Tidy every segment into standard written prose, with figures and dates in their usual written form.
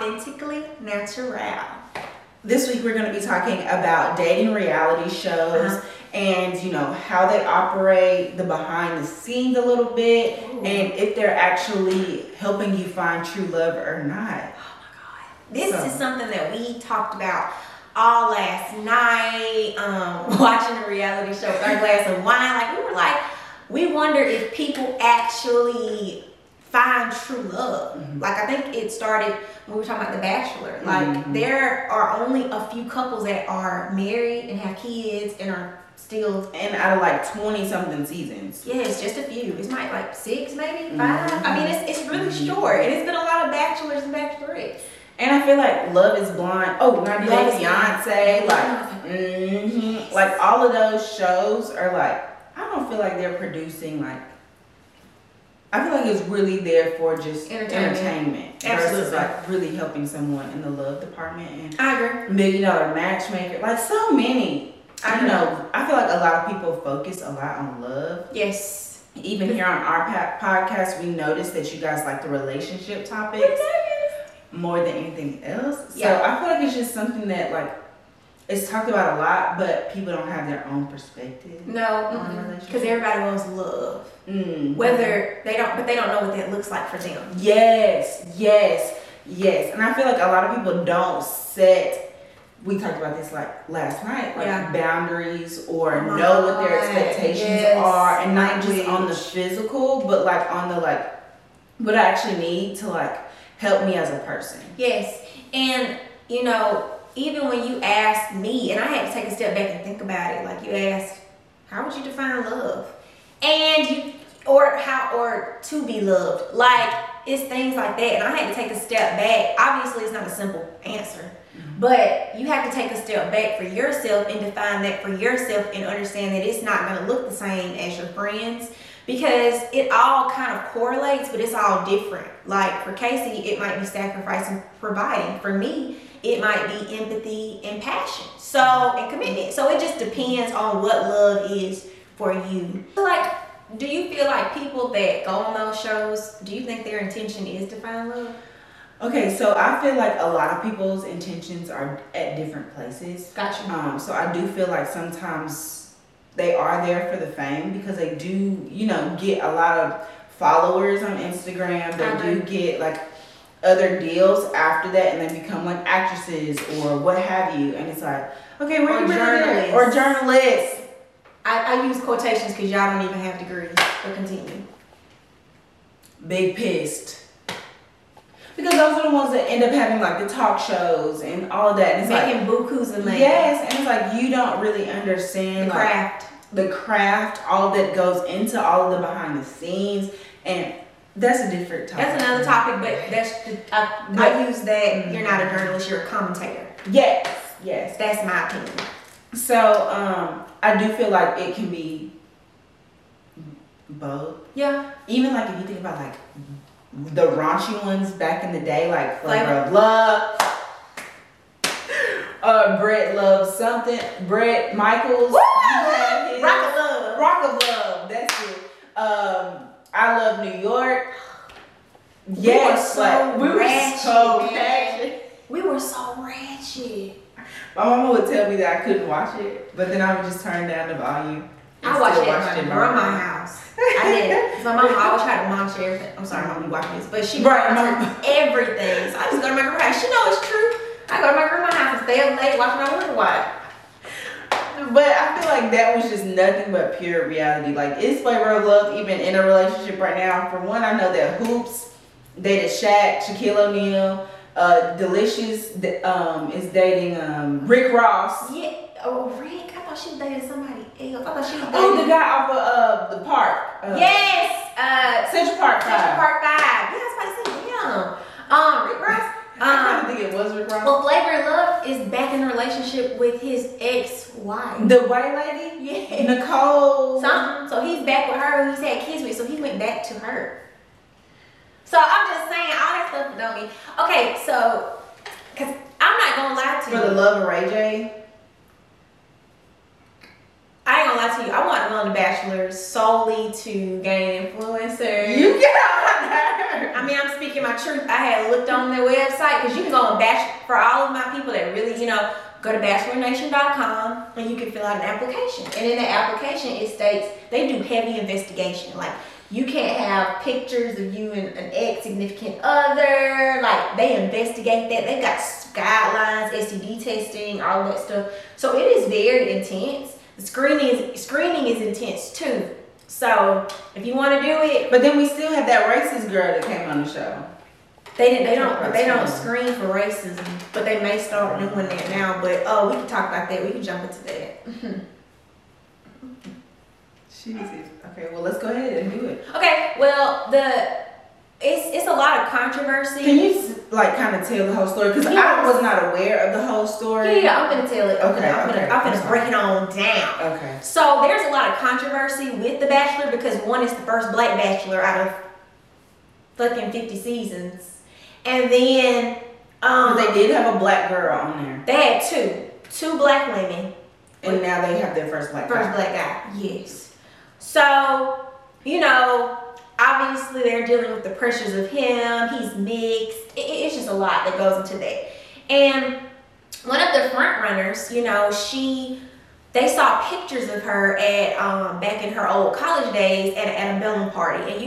authentically natural. This week we're going to be talking about dating reality shows and, you know, how they operate, the behind the scenes a little bit, and if they're actually helping you find true love or not. Oh my God. This is something that we talked about all last night, watching a reality show, Third Glass of Wine. Like, we were like, we wonder if people actually find true love. Mm-hmm. Like, I think it started when we were talking about The Bachelor. Like, mm-hmm. there are only a few couples that are married and have kids and are still. And out of like 20-something seasons. Yeah, it's just a few. It's like 6, maybe 5. Mm-hmm. I mean, it's really short. And it's been a lot of bachelors and bachelorettes. And I feel like Love is Blind. Oh, 90 Day Fiance. Like, mm-hmm. like all of those shows are like, I don't feel like they're producing like. I feel like it's really there for just entertainment versus like really helping someone in the love department. And I agree. $1 Million Matchmaker, like so many. I know. I feel like a lot of people focus a lot on love. Yes. Even here on our podcast, we noticed that you guys like the relationship topics more than anything else. Yeah. So I feel like it's just something that like. It's talked about a lot, but people don't have their own perspective. No, because everybody wants love. Mm-hmm. Whether they don't know what that looks like for them. Yes. And I feel like a lot of people don't set. We talked about this like last night, like boundaries or know what their expectations are, and not just on the physical, but like on the like what I actually need to like help me as a person. Yes, and you know. Even when you asked me, and I had to take a step back and think about it, like you asked, how would you define love? And or to be loved. Like, it's things like that. And I had to take a step back. Obviously, it's not a simple answer. Mm-hmm. But you have to take a step back for yourself and define that for yourself and understand that it's not going to look the same as your friends. Because it all kind of correlates, but it's all different. Like, for Casey, it might be sacrificing, providing. For me, it might be empathy and passion, and commitment. So it just depends on what love is for you. Like, do you feel like people that go on those shows, do you think their intention is to find love? Okay, so I feel like a lot of people's intentions are at different places. Gotcha. So I do feel like sometimes they are there for the fame because they do, you know, get a lot of followers on Instagram. They do get like other deals after that, and they become like actresses or what have you, and it's like, okay, where are you journalists. Or journalists. I use quotations because y'all don't even have degrees, but continue. Big pissed. Because those are the ones that end up having like the talk shows and all of that. And it's making like, bukus and land. Yes, and it's like you don't really understand the craft. Like, the craft, all that goes into all of the behind the scenes, and that's a different topic. That's another topic, but I use that. Mm-hmm. You're not a journalist, you're a commentator. Yes. That's my opinion. So, I do feel like it can be both. Yeah. Even like if you think about like the raunchy ones back in the day, like Flavor of Love, Brett loves something, Brett Michaels. Woo! Rock of Love. That's it. I Love New York. Yes, we were so ratchet. My mama would tell me that I couldn't watch it, but then I would just turn down the volume. I watched it in my house. I did. My mama always tried to monitor everything. I'm sorry, mom, you watch this, but she monitored everything. So I just go to my grandma's house. She knows it's true. I go to my grandma's house and stay up late watching my Wonder Why. But I feel like that was just nothing but pure reality. Like, is Flavor of Love even in a relationship right now? For one, I know that Hoops dated Shaquille O'Neal. Delicious is dating Rick Ross. Yeah. Oh, Rick. I thought she was dating somebody else. I thought she was dating... Oh, the guy off of the park. Yes. Central Park 5. Yeah, I was about to say, yeah. Rick Ross. I kind of think it was Rick Ross. Well, Flavor of Love is back in a relationship with his ex-wife. The white lady? Yeah. Nicole. Something. So he's back with her who he's had kids with, so he went back to her. So I'm just saying, all that stuff don't be. Okay, so, because I'm not going to lie to you. For the love of Ray J? I ain't going to lie to you. I want to go on The Bachelor solely to gain influencers. You get on her. I mean, I'm speaking my I had looked on their website, because you can go on Bachelor, for all of my people that really, go to BachelorNation.com and you can fill out an application. And in the application, it states they do heavy investigation. Like, you can't have pictures of you and an ex significant other. Like, they investigate that. They've got guidelines, STD testing, all that stuff. So it is very intense. The screening is intense too. So if you want to do it, but then we still have that racist girl that came on the show. They don't screen for racism, but they may start doing that now. But we can talk about that. We can jump into that. Jesus. Okay. Well, let's go ahead and do it. Okay. Well, it's a lot of controversy. Can you kind of tell the whole story? Because I was not aware of the whole story. Yeah, I'm gonna tell it. Okay. I'm gonna break it on down. Okay. So there's a lot of controversy with The Bachelor because one is the first black bachelor out of fucking 50 seasons, and then they did have a black girl on there. They had two black women, and now they have their first black guy. Yes. So obviously they're dealing with the pressures of him. He's mixed. It's just a lot that goes into that. And one of the front runners, they saw pictures of her at back in her old college days at a bowling party. And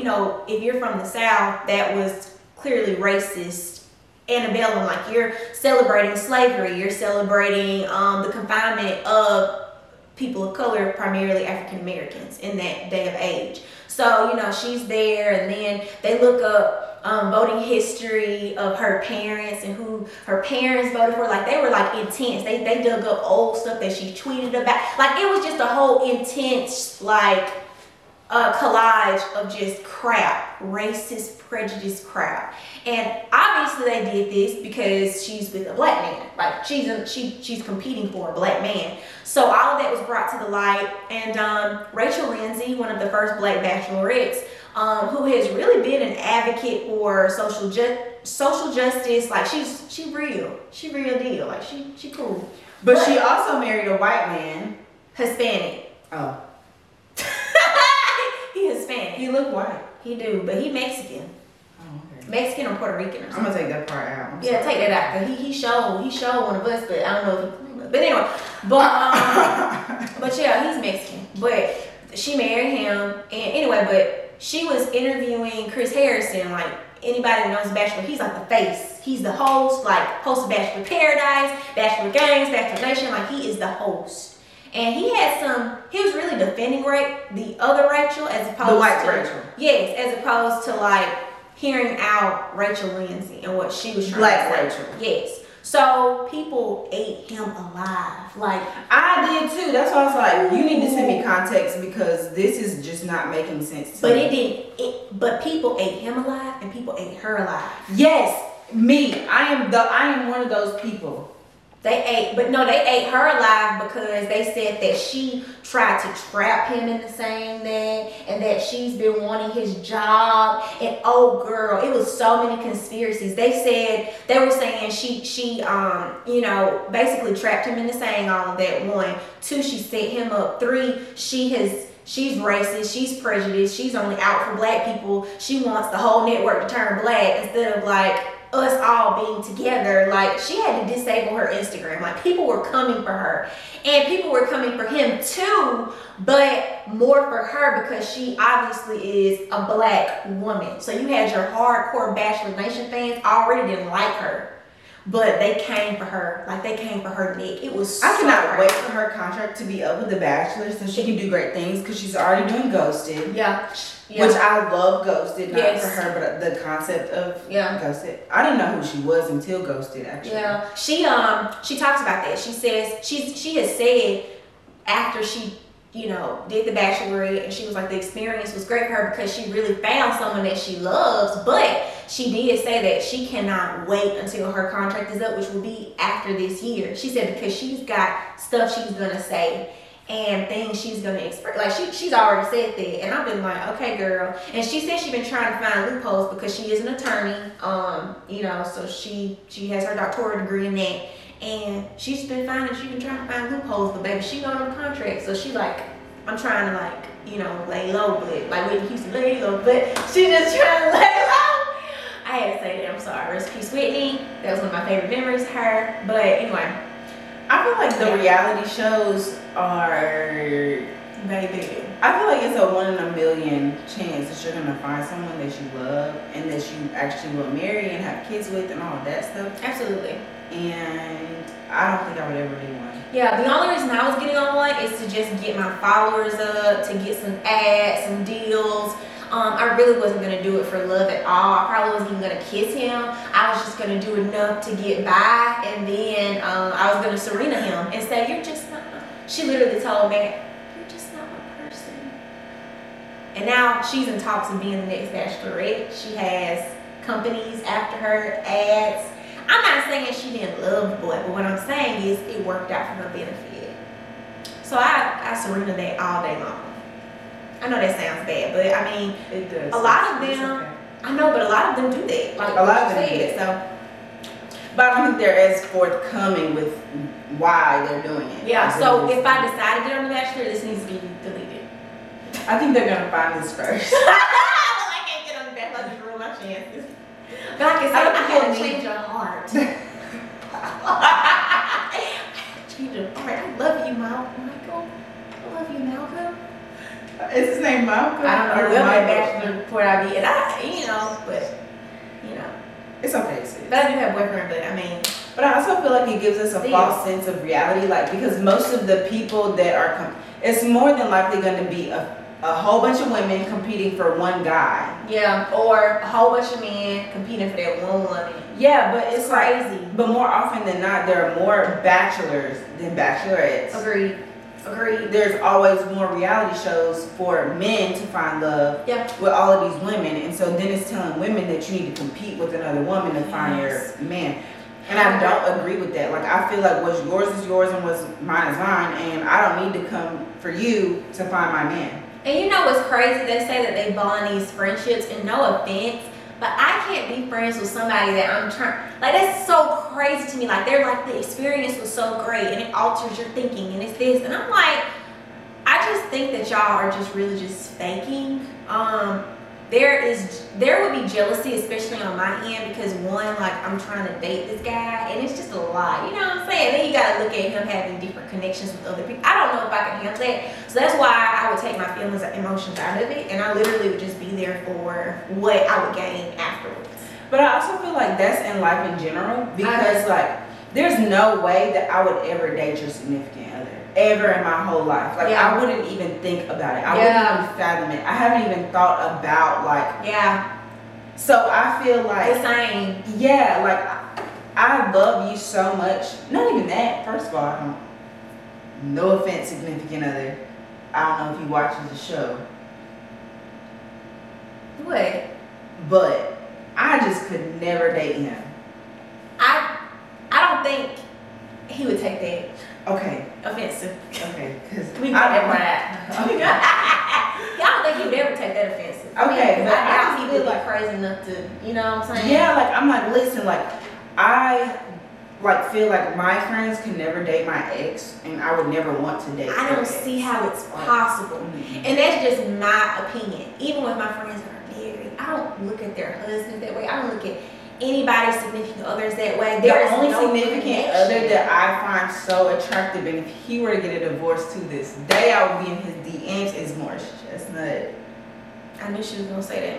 if you're from the South, that was clearly racist. Antebellum, you're celebrating slavery. You're celebrating the confinement of people of color, primarily African Americans, in that day of age. So, she's there, and then they look up voting history of her parents and who her parents voted for. Like, they were, intense. They dug up old stuff that she tweeted about. It was just a whole intense, collage of just crap. Racist, prejudiced crap. And obviously they did this because she's with a black man. She's competing for a black man. So all of that was brought to the light. And Rachel Lindsay, one of the first black bachelorettes, who has really been an advocate for social justice. She's real. She real deal. She cool. But she also married a white man. Hispanic. Oh. Hispanic. He look white. He do, but he Mexican. Oh, okay. Mexican or Puerto Rican or something. I'm gonna take that part out. Take that out. Cause he showed one of us, but I don't know if he, but anyway. But but yeah, he's Mexican. But she married him, and anyway, but she was interviewing Chris Harrison. Anybody that knows Bachelor, he's the face. He's the host, host of Bachelor Paradise, Bachelor Games, Bachelor Nation, he is the host. And he was really defending the other Rachel as opposed to... The white Rachel. Yes, as opposed to hearing out Rachel Lindsay and what she was trying to say. Black Rachel. Yes. So people ate him alive. I did too. That's why I was you need to send me context because this is just not making sense to me. But it didn't. But people ate him alive and people ate her alive. Yes, me. I am one of those people. They ate her alive because they said that she tried to trap him into saying that and that she's been wanting his job. And it was so many conspiracies. They were saying she basically trapped him into saying all of that. 1, 2, she set him up. 3, she's racist, she's prejudiced, she's only out for black people. She wants the whole network to turn black instead of us all being together. She had to disable her Instagram. People were coming for her, and people were coming for him too, but more for her because she obviously is a black woman. So you had your hardcore Bachelor Nation fans already didn't like her, but they came for her. They came for her neck. It was. I cannot wait for her contract to be up with The Bachelor so she can do great things because she's already doing Ghosted. Yeah. Which I love Ghosted, not for her, but the concept of Ghosted. I didn't know who she was until Ghosted. Actually, yeah. She talks about that. She says she has said after she did The Bachelorette, and she was the experience was great for her because she really found someone that she loves, but she did say that she cannot wait until her contract is up, which will be after this year. She said because she's got stuff she's gonna say and things she's gonna express. She's already said that, and I've been okay, girl. And she said she's been trying to find loopholes because she is an attorney, so she has her doctoral degree in that. And she's been finding, she's been trying to find loopholes, but baby, she got on a contract. So she I'm trying to lay low, but Whitney Houston lay low, but she just trying to lay low. I had ass lady. I'm sorry. Rest in peace, Whitney. That was one of my favorite memories of her. But anyway, I feel like the reality shows are... I feel like it's a 1 in a million chance that you're gonna find someone that you love and that you actually will marry and have kids with and all of that stuff. Absolutely. And I don't think I would ever do one. Yeah, the only reason I was getting on one is to just get my followers up, to get some ads, some deals. I really wasn't gonna do it for love at all. I probably wasn't even gonna kiss him. I was just gonna do enough to get by, and then I was gonna Serena him and say, "You're just not." She literally told me. And now she's in talks of being the next Bachelorette. She has companies after her, ads. I'm not saying she didn't love the boy, but what I'm saying is it worked out for her benefit. So I surrender that all day long. I know that sounds bad, but I mean, it does. A lot of them, okay. I know, but a lot of them do that. Like a lot of them do that. So, but I don't think they're as forthcoming with why they're doing it. Yeah. So if I decide to get on the Bachelor, this needs to be deleted. I think they're gonna find this first. I can't get on that. I just ruin my chances. But I can say I had to change your heart. Change your heart. I love you, Michael. I love you, Malcolm. Is his name Malcolm? I don't know. We'll have Bachelor report I be, and I, you know, it's okay. Sis. But I do have boyfriend, but I mean. But I also feel like it gives us a false sense of reality, like because most of the people that are it's more than likely going to be a whole bunch of women competing for one guy. Yeah, or a whole bunch of men competing for that one woman. Yeah, but it's crazy. Like, but more often than not, there are more bachelors than bachelorettes. Agreed. There's always more reality shows for men to find love with all of these women. And so then it's telling women that you need to compete with another woman to find your man. And I don't agree with that. Like, I feel like what's yours is yours and what's mine is mine. And I don't need to come for you to find my man. And you know what's crazy? They say that they bond these friendships, and no offense, but I can't be friends with somebody that I'm trying. Like, that's so crazy to me. Like, they're like, the experience was so great and it alters your thinking and it's this. And I'm like, I just think that y'all are just really just faking. There would be jealousy, especially on my end, because one, like, I'm trying to date this guy, and it's just a lot. You know what I'm saying? Then you gotta look at him having different connections with other people. I don't know if I can handle that. So that's why I would take my feelings and emotions out of it, and I literally would just be there for what I would gain afterwards. But I also feel like that's in life in general, because, like, there's no way that I would ever date your significant other. Ever in my whole life. Like, I wouldn't even think about it. I wouldn't even fathom it. I haven't even thought about, like... Yeah. So, I feel like... The same. Yeah, like, I love you so much. Not even that. First of all, I don't... No offense, significant other. I don't know if you watches the show. What? But, I just could never date him. I don't think he would take that. Okay. Offensive. Okay. We got that part out. Okay. I don't think he'd ever take that offensive. Okay. But I think he would be like crazy enough to, you know what I'm saying? Yeah, like, I'm like, listen, like, I, like, feel like my friends can never date my ex, and I would never want to date my ex. I don't see how it's possible. Mm-hmm. And that's just my opinion. Even with my friends that are married, I don't look at their husbands that way. I don't look at anybody's significant others that way. The only significant other that I find so attractive, and if he were to get a divorce to this day, I would be in his DMs, is Morris Chestnut. I knew she was gonna say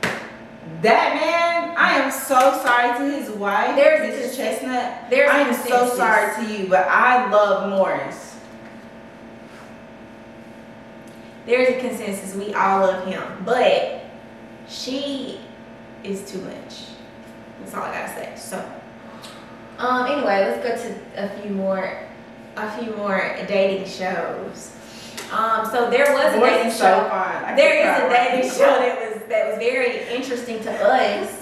that man. That man, I am so sorry to his wife, Mrs. Chestnut. I am so sorry to you, but I love Morris. There's a consensus. We all love him, but she is too much. That's all I gotta say. So, anyway, let's go to a few more dating shows. So there was a dating show. There is a dating show that was very interesting to us.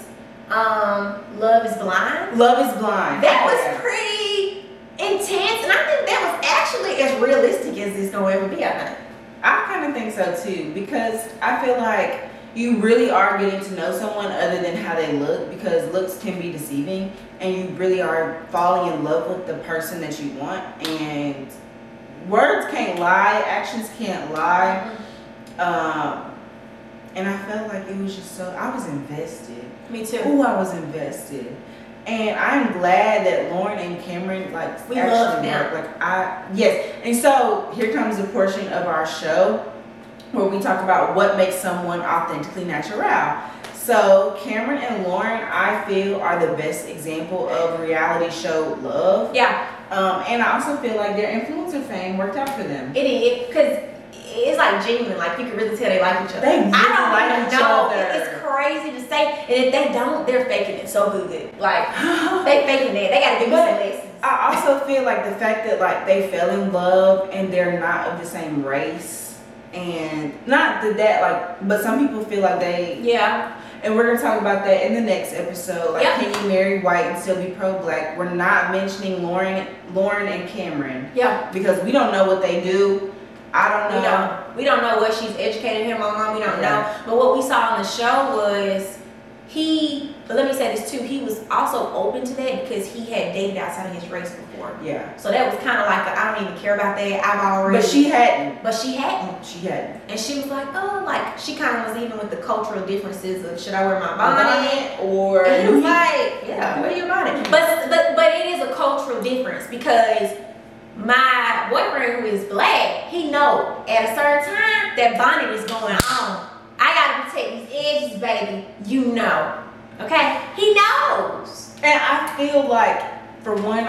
Love is Blind. That was pretty intense, and I think that was actually as realistic as it's gonna ever be. I kind of think so too, because I feel like you really are getting to know someone other than how they look, because looks can be deceiving, and you really are falling in love with the person that you want, and words can't lie, actions can't lie. And I felt like it was just so, I was invested. Me too. Ooh, I was invested. And I'm glad that Lauren and Cameron, like, we actually worked. Like, yes. And so here comes a portion of our show where we talk about what makes someone authentically natural. So Cameron and Lauren, I feel, are the best example of reality show love. Yeah. And I also feel like their influencer fame worked out for them. It is, because it's like genuine. Like, you can really tell they like each other. They really like each other. It's crazy to say. And if they don't, they're faking it so good. Like, they faking it. They got to do some lessons. I also feel like the fact that, like, they fell in love and they're not of the same race. And not that, like, but some people feel like they. Yeah. And we're going to talk about that in the next episode. Like, yep. Can you marry white and still be pro-black? We're not mentioning Lauren and Cameron. Yeah. Because we don't know what they do. I don't know. We don't know what she's educated him on. We don't know. But what we saw on the show was but let me say this too, he was also open to that because he had dated outside of his race before. Yeah. So that was kind of like, I don't even care about that. But she hadn't. And she was like, she kind of was even with the cultural differences of, should I wear my bonnet or. And he was like, yeah, wear your bonnet. But it is a cultural difference because my boyfriend who is black, he know at a certain time that bonnet is going on. I gotta protect these edges, baby. You know. Okay? He knows. And I feel like, for one,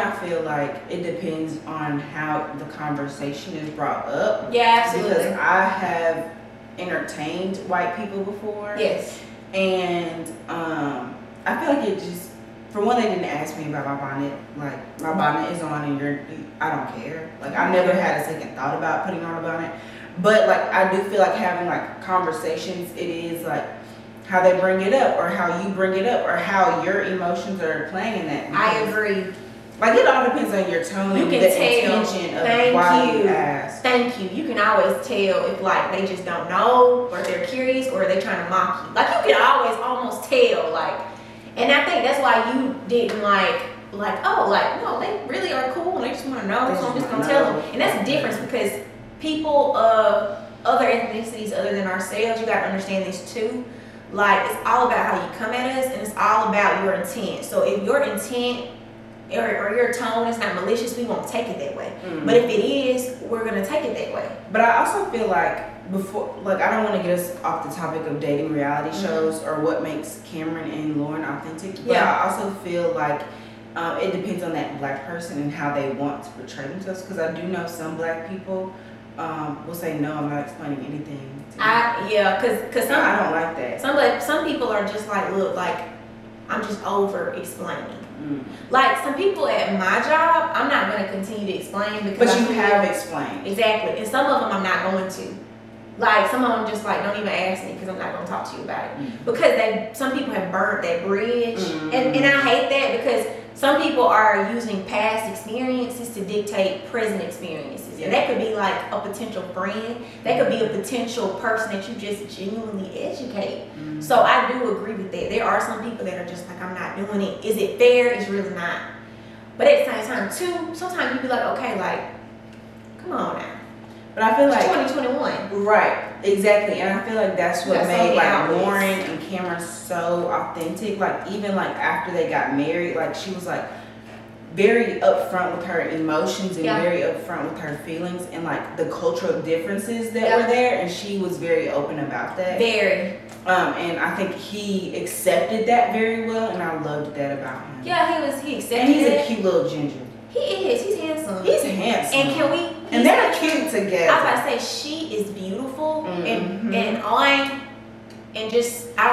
it depends on how the conversation is brought up. Yeah, absolutely. Because I have entertained white people before. Yes. And I feel like it just, for one, they didn't ask me about my bonnet. Like, my bonnet is on and I don't care. Like, I never had a second thought about putting on a bonnet. But, like, I do feel like having, like, conversations, it is, like, how they bring it up or how you bring it up or how your emotions are playing in that. I agree. Like, it all depends on your tone and the intention of why you ask. Thank you. You can always tell if, like, they just don't know or they're curious or they're trying to mock you. Like, you can always almost tell, like, and I think that's why you didn't, no, they really are cool and they just want to know, so I'm just going to tell them. And that's the difference because people of other ethnicities other than ourselves, you got to understand this too. Like, it's all about how you come at us and it's all about your intent. So if your intent or your tone is not malicious, we won't take it that way. Mm-hmm. But if it is, we're going to take it that way. But I also feel like I don't want to get us off the topic of dating reality shows or what makes Cameron and Lauren authentic. But I also feel like it depends on that black person and how they want to portray themselves. Because I do know some black people will say, no, I'm not explaining anything. Because I don't like that. Some people are just like, look, like, I'm just over explaining. Like, some people at my job, I'm not going to continue to explain because. But you have explained. Exactly. And some of them I'm not going to. Like, some of them just like, don't even ask me because I'm not going to talk to you about it. Because some people have burnt that bridge. And I hate that because some people are using past experiences to dictate present experiences. And that could be like a potential friend. That could be a potential person that you just genuinely educate. So I do agree with that. There are some people that are just like, I'm not doing it. Is it fair? It's really not. But at the same time, too, sometimes you be like, okay, like, come on now. But I feel like 2021. Right, exactly. And I feel like that's what made like Lauren and Cameron so authentic. Like, even like after they got married, like she was like very upfront with her emotions and very upfront with her feelings and like the cultural differences that were there, and she was very open about that. Very. And I think he accepted that very well, and I loved that about him. Yeah, he accepted it. And he's a cute little ginger. He is. He's handsome. He's handsome. And they're cute together. I was about to say, she is beautiful. I don't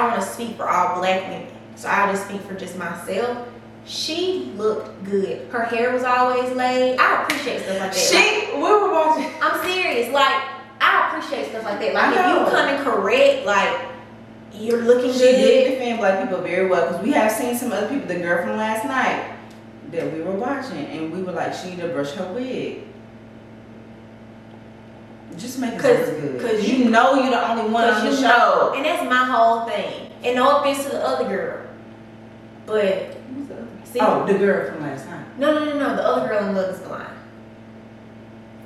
want to speak for all black women, so I'll just speak for just myself. She looked good. Her hair was always laid. I appreciate stuff like that. We were watching. I'm serious. Like, I appreciate stuff like that. Like, if you come and correct, like, you're looking good. She did defend black people very well because we have seen some other people. The girl from last night that we were watching, and we were like, she need to brush her wig. Just make it look good. Because you know you're the only one on the show. And that's my whole thing. And no offense to the other girl. But, the girl from last night. No. The other girl in Love is Blind.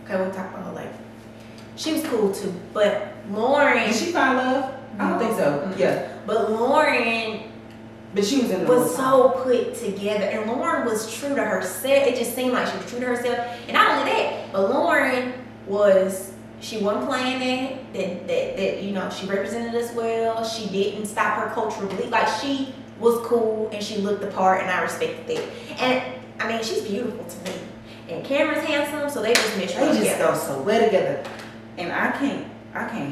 Okay, we'll talk about her later. She was cool too. But Lauren. Did she find love? I don't think so. Mm-hmm. Yeah. But Lauren. But she was in the was so put together, and Lauren was true to herself. It just seemed like she was true to herself, and not only that, but Lauren was. She wasn't playing it. That you know, she represented us well. She didn't stop her cultural belief. Like, she was cool and she looked the part, and I respected that. And I mean, she's beautiful to me. And Cameron's handsome, so they just mesh well together. They just go so well together. And I can't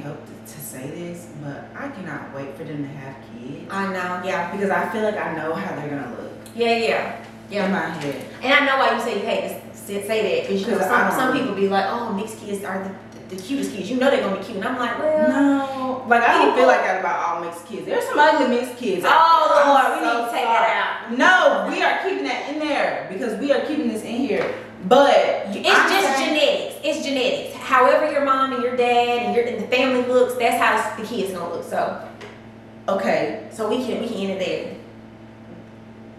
help to say this, but I cannot wait for them to have kids. I know, yeah, because I feel like I know how they're gonna look. Yeah. In my head. And I know why you say you hate to say that, because some people be like, oh, mixed kids are the cutest kids, you know they're gonna be cute, and I'm like, well, no, like, I don't feel like that about all mixed kids. There's some ugly mixed kids. Oh Lord, we need to take that out. No, we are keeping that in there, because we are keeping this in here. But it's genetics. However your mom and your dad and the family looks, that's how the kids gonna look. So okay, so we can end it there.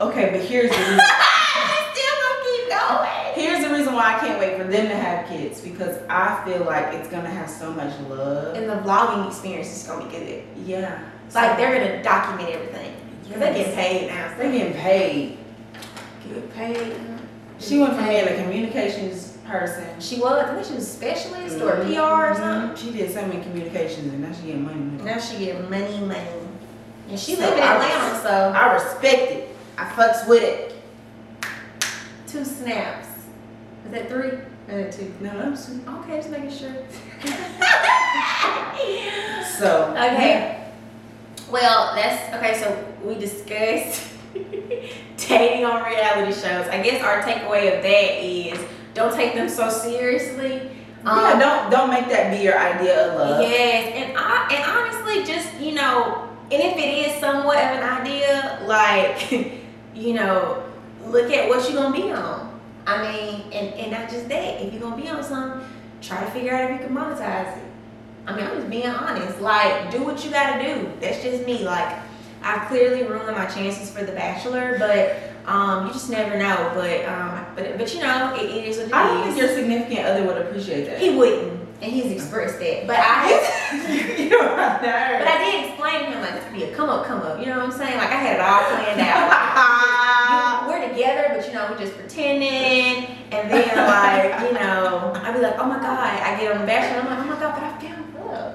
Okay, but here's the reason. Here's the reason why I can't wait for them to have kids, because I feel like it's gonna have so much love, and the vlogging experience is gonna be good. Yeah, it's like they're gonna document everything. Yes. They're getting paid now. So they're getting paid. Get paid. She went from being a communications person. She was. I think she was a specialist or a PR or something. She did so many communications, and now she getting money. And she living in Atlanta, so I respect it. I fucks with it. 2 snaps. Is that 3? 2. No, I'm 2. Okay, just making sure. So. Okay. Well, that's okay. So we discussed dating on reality shows. I guess our takeaway of that is don't take them so seriously. Yeah, don't make that be your idea of love. Yes, and honestly, just and if it is somewhat of an idea, like look at what you're gonna be on. I mean, and not just that. If you're gonna be on something, try to figure out if you can monetize it. I mean, I'm just being honest. Like, do what you gotta do. That's just me. Like, I've clearly ruined my chances for The Bachelor, but you just never know. But it is what it is. I don't think your significant other would appreciate that. He wouldn't, and he's expressed that. But I did explain to him, like, this could be a come up. You know what I'm saying? Like, I had it all planned out. We're together, but we're just pretending. And then I'd be like, oh my God, I get on The Bachelor, and I'm like, oh my God, but I found love.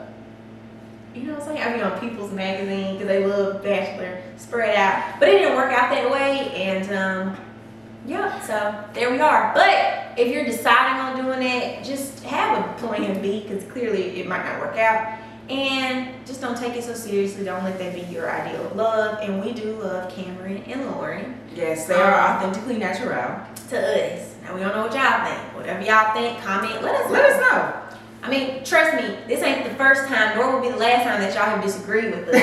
You know what I'm saying? I be on People's Magazine because they love Bachelor spread out, but it didn't work out that way. And yeah, so there we are. But if you're deciding on doing it, just have a plan B, because clearly it might not work out. And just don't take it so seriously. Don't let that be your ideal of love. And we do love Cameron and Lauren. Yes, they are authentically natural to us. Now, we don't know what y'all think. Whatever y'all think, comment. Let us know. I mean, trust me, this ain't the first time, nor will be the last time that y'all have disagreed with us.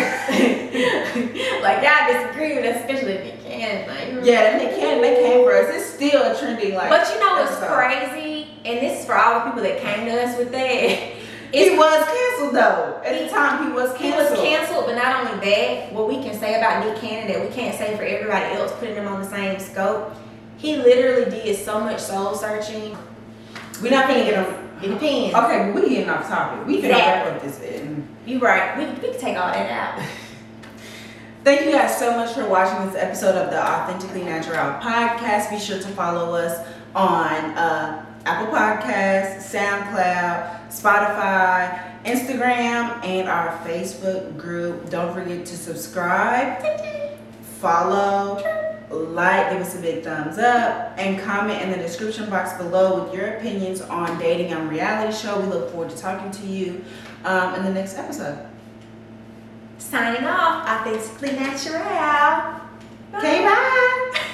Like, y'all disagree with us, especially if Nick Cannon. Like, yeah, Nick Cannon, they came for us. It's still a trending, like. But what's crazy, and this is for all the people that came to us with that. He was canceled, though. At the time, he was canceled. He was canceled, but not only that, what we can say about Nick Cannon that we can't say for everybody else, putting him on the same scope, he literally did so much soul searching. We're not going to get him. It depends. Okay, we're getting off topic. We can wrap up this bit. You're right. We can take all that out. Thank you guys so much for watching this episode of the Authentically Natural Podcast. Be sure to follow us on Apple Podcasts, SoundCloud, Spotify, Instagram, and our Facebook group. Don't forget to subscribe, follow, like, give us a big thumbs up, and comment in the description box below with your opinions on dating on reality show. We look forward to talking to you in the next episode. Signing off, Authentically Natural. Okay, bye.